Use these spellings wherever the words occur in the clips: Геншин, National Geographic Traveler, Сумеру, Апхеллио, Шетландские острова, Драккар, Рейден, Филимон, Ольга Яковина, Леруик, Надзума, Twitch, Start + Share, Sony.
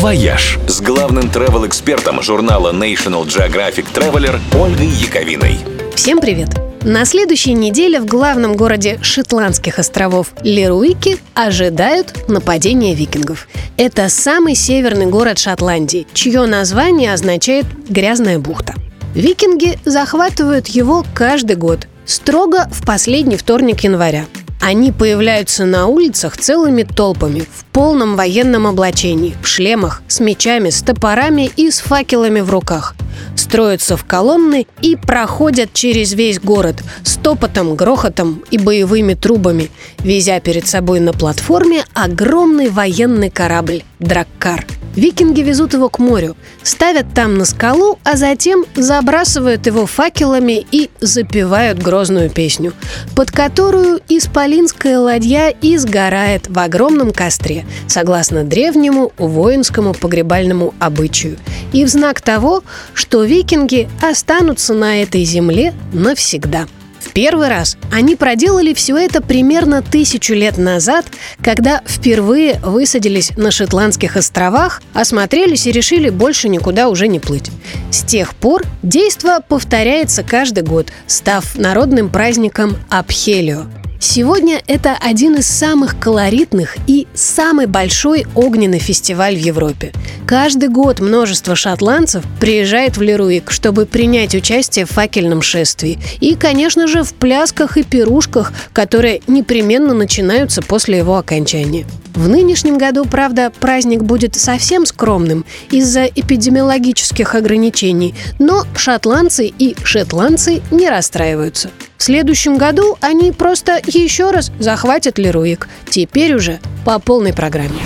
«Вояж» с главным travel-экспертом журнала National Geographic Traveler Ольгой Яковиной. Всем привет! На следующей неделе в главном городе Шетландских островов Леруике ожидают нападения викингов. Это самый северный город Шотландии, чье название означает «грязная бухта». Викинги захватывают его каждый год, строго в последний вторник января. Они появляются на улицах целыми толпами, в полном военном облачении, в шлемах, с мечами, с топорами и с факелами в руках. Строятся в колонны и проходят через весь город с топотом, грохотом и боевыми трубами, везя перед собой на платформе огромный военный корабль «Драккар». Викинги везут его к морю, ставят там на скалу, а затем забрасывают его факелами и запевают грозную песню, под которую исполинская ладья изгорает в огромном костре, согласно древнему воинскому погребальному обычаю, и в знак того, что викинги останутся на этой земле навсегда. В первый раз они проделали все это примерно 1000 лет назад, когда впервые высадились на Шетландских островах, осмотрелись и решили больше никуда уже не плыть. С тех пор действо повторяется каждый год, став народным праздником Апхеллио. Сегодня это один из самых колоритных и самый большой огненный фестиваль в Европе. Каждый год множество шотландцев приезжает в Леруик, чтобы принять участие в факельном шествии. И, конечно же, в плясках и пирушках, которые непременно начинаются после его окончания. В нынешнем году, правда, праздник будет совсем скромным из-за эпидемиологических ограничений, но шотландцы и шетландцы не расстраиваются. В следующем году они просто еще раз захватят Леруик. Теперь уже по полной программе.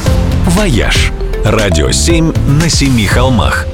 «Вояж». Радио 7 на 7 холмах.